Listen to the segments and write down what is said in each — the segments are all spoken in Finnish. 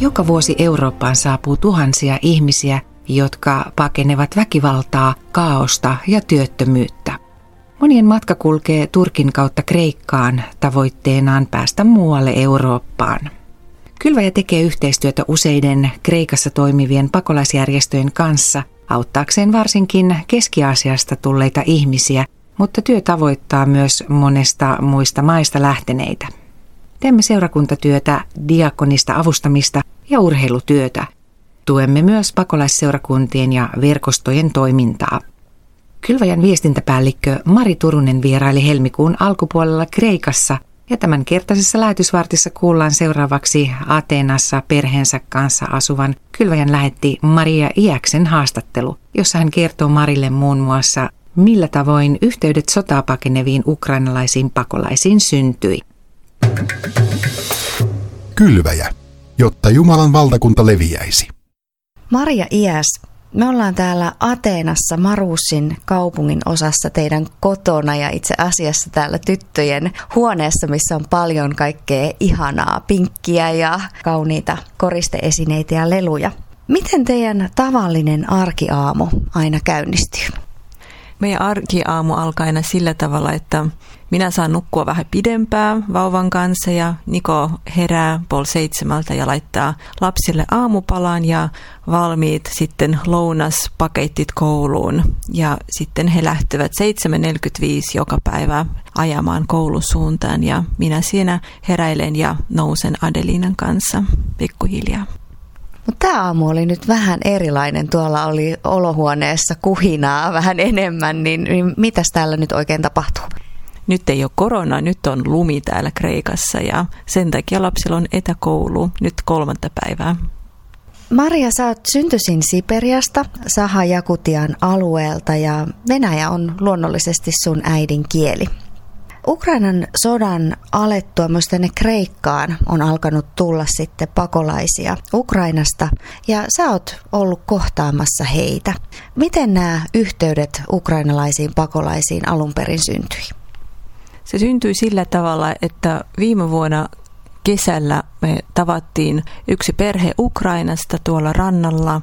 Joka vuosi Eurooppaan saapuu tuhansia ihmisiä, jotka pakenevat väkivaltaa, kaaosta ja työttömyyttä. Monien matka kulkee Turkin kautta Kreikkaan tavoitteenaan päästä muualle Eurooppaan. Kylväjä tekee yhteistyötä useiden Kreikassa toimivien pakolaisjärjestöjen kanssa auttaakseen varsinkin Keski-Aasiasta tulleita ihmisiä, mutta työ tavoittaa myös monesta muista maista lähteneitä. Teemme seurakuntatyötä, diakonista avustamista ja urheilutyötä. Tuemme myös pakolaisseurakuntien ja verkostojen toimintaa. Kylväjän viestintäpäällikkö Mari Turunen vieraili helmikuun alkupuolella Kreikassa ja tämänkertaisessa lähetysvartissa kuullaan seuraavaksi Ateenassa perheensä kanssa asuvan Kylväjän lähetti Maria Iäksen haastattelu, jossa hän kertoo Marille muun muassa, millä tavoin yhteydet sotaa pakeneviin ukrainalaisiin pakolaisiin syntyi. Kylväjä, jotta Jumalan valtakunta leviäisi. Maria Iäs, me ollaan täällä Ateenassa Marusin kaupungin osassa teidän kotona ja itse asiassa täällä tyttöjen huoneessa, missä on paljon kaikkea ihanaa, pinkkiä ja kauniita koristeesineitä ja leluja. Miten teidän tavallinen arkiaamu aina käynnistyy? Meidän arkiaamu alkaa aina sillä tavalla, että minä saan nukkua vähän pidempään vauvan kanssa ja Niko herää 6:30 ja laittaa lapsille aamupalan ja valmiit sitten lounaspaketit kouluun. Ja sitten he lähtevät 7:45 joka päivä ajamaan koulun suuntaan ja minä siinä heräilen ja nousen Adelinan kanssa pikkuhiljaa. Mutta tämä aamu oli nyt vähän erilainen. Tuolla oli olohuoneessa kuhinaa vähän enemmän, niin mitäs täällä nyt oikein tapahtuu? Nyt ei ole korona, nyt on lumi täällä Kreikassa ja sen takia lapsilla on etäkoulu nyt 3. päivää. Maria, sä oot syntyisin Siperiasta, Saha-Jakutian alueelta ja venäjä on luonnollisesti sun äidinkieli. Ukrainan sodan alettua myös tänne Kreikkaan on alkanut tulla sitten pakolaisia Ukrainasta ja sä oot ollut kohtaamassa heitä. Miten nämä yhteydet ukrainalaisiin pakolaisiin alun perin syntyi? Se syntyi sillä tavalla, että viime vuonna kesällä me tavattiin yksi perhe Ukrainasta tuolla rannalla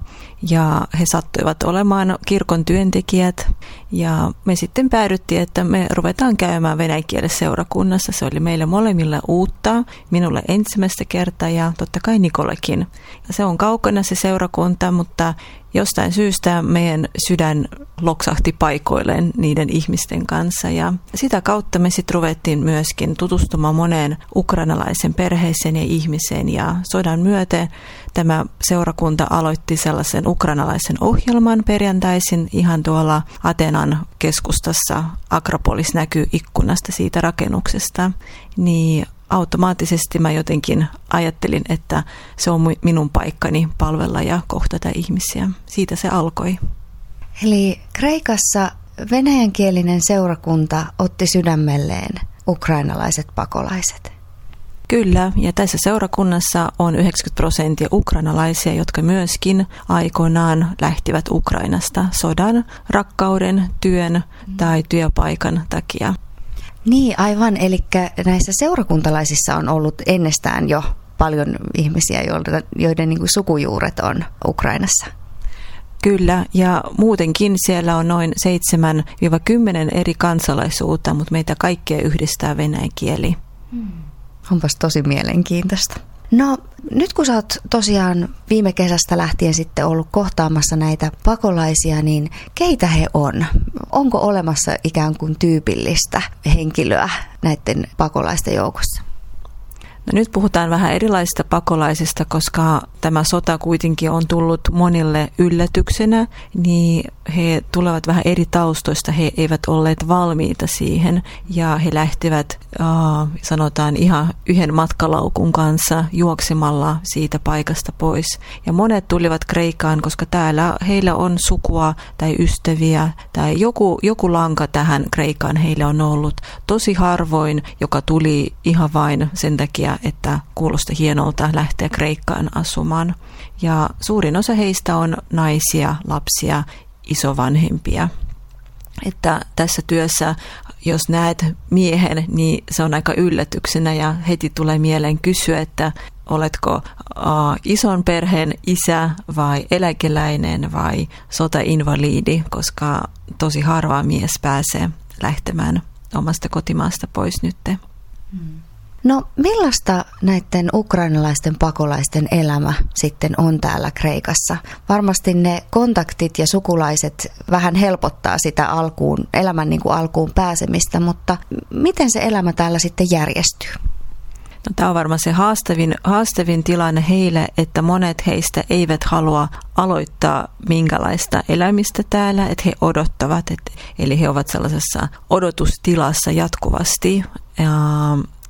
ja he sattuivat olemaan kirkon työntekijät ja me sitten päädyttiin, että me ruvetaan käymään venäjäkielessä seurakunnassa. Se oli meille molemmilla uutta, minulle ensimmäistä kertaa ja totta kai Nikollekin. Se on kaukana se seurakunta, mutta jostain syystä meidän sydän loksahti paikoilleen niiden ihmisten kanssa ja sitä kautta me sitten ruvettiin myöskin tutustumaan moneen ukrainalaisen perheeseen ja ihmiseen ja sodan myötä tämä seurakunta aloitti sellaisen ukrainalaisen ohjelman perjantaisin ihan tuolla Ateenan keskustassa. Akropolis näkyy ikkunasta siitä rakennuksesta, niin automaattisesti mä jotenkin ajattelin, että se on minun paikkani palvella ja kohtata ihmisiä. Siitä se alkoi. Eli Kreikassa venäjänkielinen seurakunta otti sydämelleen ukrainalaiset pakolaiset. Kyllä, ja tässä seurakunnassa on 90% ukrainalaisia, jotka myöskin aikoinaan lähtivät Ukrainasta sodan, rakkauden, työn tai työpaikan takia. Niin, aivan. Eli näissä seurakuntalaisissa on ollut ennestään jo paljon ihmisiä, joiden niin kuin sukujuuret on Ukrainassa. Kyllä, ja muutenkin siellä on noin 7-10 eri kansalaisuutta, mutta meitä kaikkia yhdistää venäjän kieli. Onpas tosi mielenkiintoista. No, nyt kun sä oot tosiaan viime kesästä lähtien sitten ollut kohtaamassa näitä pakolaisia, niin keitä he on? Onko olemassa ikään kuin tyypillistä henkilöä näiden pakolaisten joukossa? No nyt puhutaan vähän erilaisista pakolaisista, koska tämä sota kuitenkin on tullut monille yllätyksenä, niin he tulevat vähän eri taustoista, he eivät olleet valmiita siihen ja he lähtevät sanotaan ihan yhden matkalaukun kanssa juoksemalla siitä paikasta pois. Ja monet tulivat Kreikkaan, koska täällä heillä on sukua tai ystäviä tai joku lanka tähän Kreikkaan heillä on ollut tosi harvoin, joka tuli ihan vain sen takia, että kuulosti hienolta lähteä Kreikkaan asumaan. Ja suurin osa heistä on naisia, lapsia, isovanhempia. Että tässä työssä jos näet miehen, niin se on aika yllätyksenä ja heti tulee mieleen kysyä, että oletko ison perheen isä vai eläkeläinen vai sotainvaliidi, koska tosi harva mies pääsee lähtemään omasta kotimaasta pois nyt. No millaista näiden ukrainalaisten pakolaisten elämä sitten on täällä Kreikassa? Varmasti ne kontaktit ja sukulaiset vähän helpottaa sitä alkuun, elämän niin kuin alkuun pääsemistä, mutta miten se elämä täällä sitten järjestyy? No, tämä on varmaan se haastavin tilanne heille, että monet heistä eivät halua aloittaa minkälaista elämistä täällä, että he odottavat, eli he ovat sellaisessa odotustilassa jatkuvasti.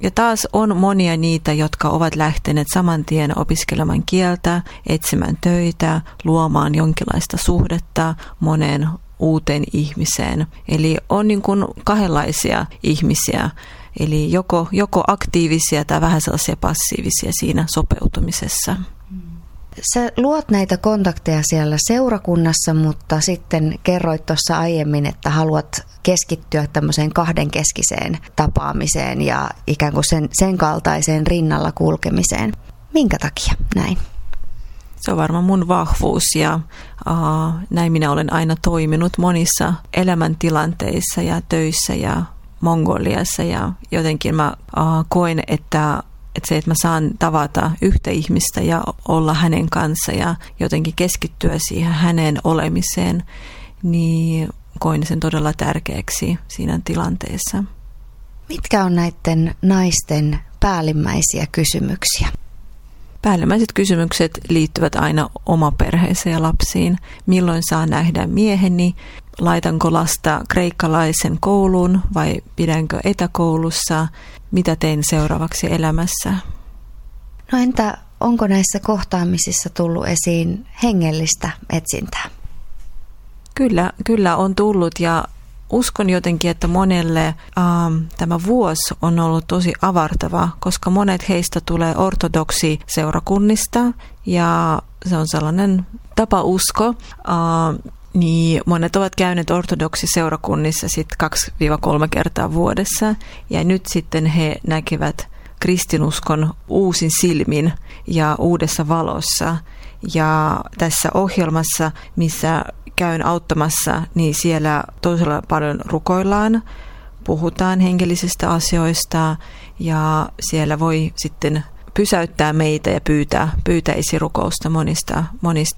Ja taas on monia niitä, jotka ovat lähteneet saman tien opiskelemaan kieltä, etsimään töitä, luomaan jonkinlaista suhdetta moneen uuteen ihmiseen. Eli on niin kuin kahdenlaisia ihmisiä, eli joko aktiivisia tai vähän sellaisia passiivisia siinä sopeutumisessa. Sä luot näitä kontakteja siellä seurakunnassa, mutta sitten kerroit tuossa aiemmin, että haluat keskittyä tämmöiseen kahdenkeskiseen tapaamiseen ja ikään kuin sen kaltaiseen rinnalla kulkemiseen. Minkä takia näin? Se on varmaan mun vahvuus ja näin minä olen aina toiminut monissa elämäntilanteissa ja töissä ja Mongoliassa ja jotenkin mä koen, että se, että mä saan tavata yhtä ihmistä ja olla hänen kanssa ja jotenkin keskittyä siihen hänen olemiseen, niin koin sen todella tärkeäksi siinä tilanteessa. Mitkä on näiden naisten päällimmäisiä kysymyksiä? Päällimmäiset kysymykset liittyvät aina omaperheeseen ja lapsiin. Milloin saa nähdä mieheni? Laitanko lasta kreikkalaisen kouluun vai pidänkö etäkoulussa? Mitä tein seuraavaksi elämässä? No entä onko näissä kohtaamisissa tullut esiin hengellistä etsintää? Kyllä on tullut ja uskon jotenkin, että monelle tämä vuosi on ollut tosi avartava, koska monet heistä tulee ortodoksi seurakunnista ja se on sellainen tapausko. Niin, monet ovat käyneet ortodoksi seurakunnissa sitten 2-3 kertaa vuodessa ja nyt sitten he näkevät kristinuskon uusin silmin ja uudessa valossa. Ja tässä ohjelmassa, missä käyn auttamassa, niin siellä todella paljon rukoillaan, puhutaan hengellisistä asioista ja siellä voi sitten pysäyttää meitä ja pyytää esirukousta monista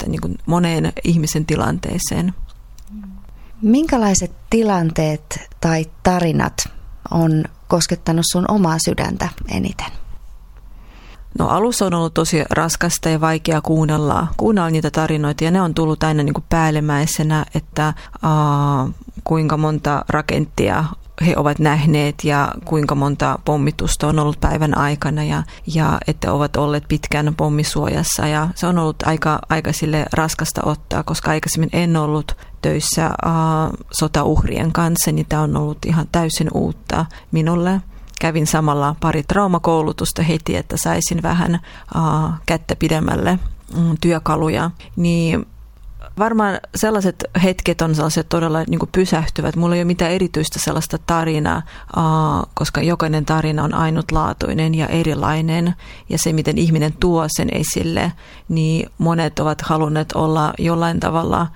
niin kuin moneen ihmisen tilanteeseen. Minkälaiset tilanteet tai tarinat on koskettanut sun omaa sydäntä eniten? No alussa on ollut tosi raskasta ja vaikea kuunnella niitä tarinoita ja ne on tullut aina niin kuin päällimmäisenä, että kuinka monta rakenttia he ovat nähneet ja kuinka monta pommitusta on ollut päivän aikana ja että ovat olleet pitkään pommisuojassa. Ja se on ollut aika sille raskasta ottaa, koska aikaisemmin en ollut töissä sotauhrien kanssa, niin tämä on ollut ihan täysin uutta minulle. Kävin samalla pari traumakoulutusta heti, että saisin vähän kättä pidemmälle työkaluja, niin varmaan sellaiset hetket on sellaiset todella niin kuin pysähtyvät. Mulla ei ole mitään erityistä sellaista tarinaa, koska jokainen tarina on ainutlaatuinen ja erilainen. Ja se, miten ihminen tuo sen esille, niin monet ovat halunneet olla jollain tavalla,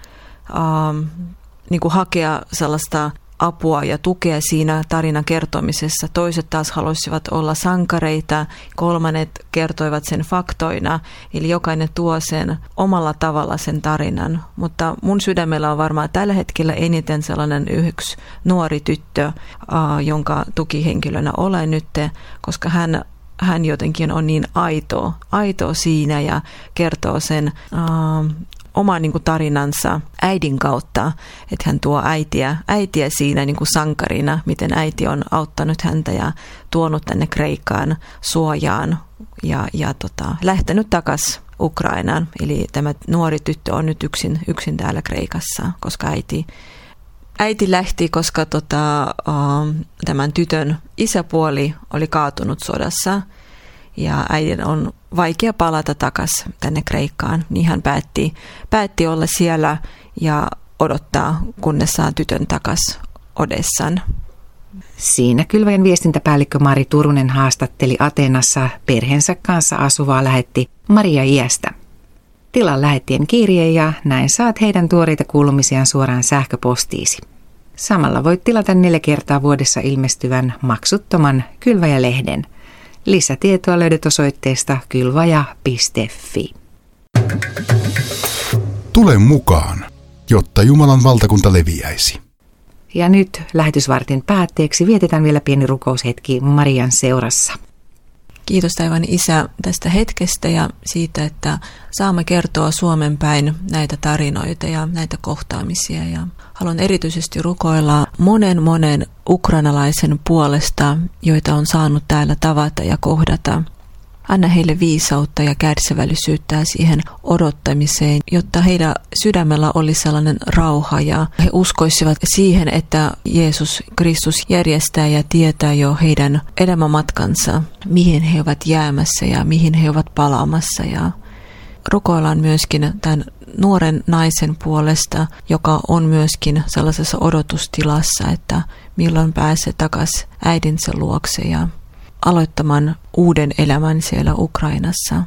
niin kuin hakea sellaista apua ja tukea siinä tarinan kertomisessa. Toiset taas haluaisivat olla sankareita, kolmannet kertoivat sen faktoina, eli jokainen tuo sen omalla tavalla sen tarinan. Mutta mun sydämellä on varmaan tällä hetkellä eniten sellainen yksi nuori tyttö, jonka tukihenkilönä olen nyt, koska hän jotenkin on niin aito siinä ja kertoo sen oman niin kuin tarinansa äidin kautta, että hän tuo äitiä siinä niin kuin sankarina, miten äiti on auttanut häntä ja tuonut tänne Kreikkaan suojaan ja lähtenyt takaisin Ukrainaan. Eli tämä nuori tyttö on nyt yksin täällä Kreikassa, koska äiti lähti, koska tämän tytön isäpuoli oli kaatunut sodassa ja äidin on vaikea palata takaisin tänne Kreikkaan, niin hän päätti olla siellä ja odottaa, kunnes saa tytön takaisin Odessan. Siinä kylväjän viestintäpäällikkö Mari Turunen haastatteli Ateenassa perheensä kanssa asuvaa lähetti Maria Iästä. Tilan lähettien kirje ja näin saat heidän tuoreita kuulumisiaan suoraan sähköpostiisi. Samalla voit tilata 4 kertaa vuodessa ilmestyvän maksuttoman kylväjälehden. Lisätietoa löydät osoitteesta kylväjä.fi. Tule mukaan, jotta Jumalan valtakunta leviäisi. Ja nyt lähetysvartin päätteeksi vietetään vielä pieni rukoushetki Marian seurassa. Kiitos taivaan Isä tästä hetkestä ja siitä, että saamme kertoa Suomen päin näitä tarinoita ja näitä kohtaamisia. Ja haluan erityisesti rukoilla monen ukrainalaisen puolesta, joita on saanut täällä tavata ja kohdata. Anna heille viisautta ja kärsivällisyyttä siihen odottamiseen, jotta heidän sydämellä olisi sellainen rauha ja he uskoisivat siihen, että Jeesus Kristus järjestää ja tietää jo heidän elämänmatkansa, mihin he ovat jäämässä ja mihin he ovat palaamassa. Ja rukoillaan myöskin tämän nuoren naisen puolesta, joka on myöskin sellaisessa odotustilassa, että milloin pääsee takaisin äidinsä luokse ja aloittamaan uuden elämän siellä Ukrainassa.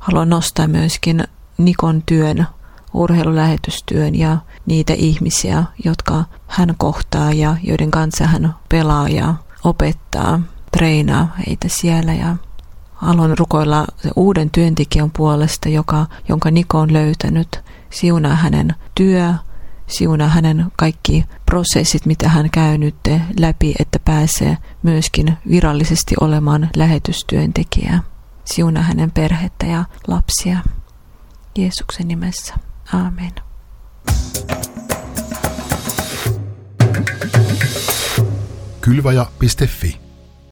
Haluan nostaa myöskin Nikon työn, urheilulähetystyön ja niitä ihmisiä, jotka hän kohtaa ja joiden kanssa hän pelaa ja opettaa, treenaa heitä siellä. Ja haluan rukoilla uuden työntekijän puolesta, jonka Niko on löytänyt. Siunaa hänen työ, siunaa hänen kaikki prosessit, mitä hän käy nyt läpi, että pääsee myöskin virallisesti olemaan lähetystyöntekijä. Siunaa hänen perhettä ja lapsia. Jeesuksen nimessä. Aamen. Kylväjä.fi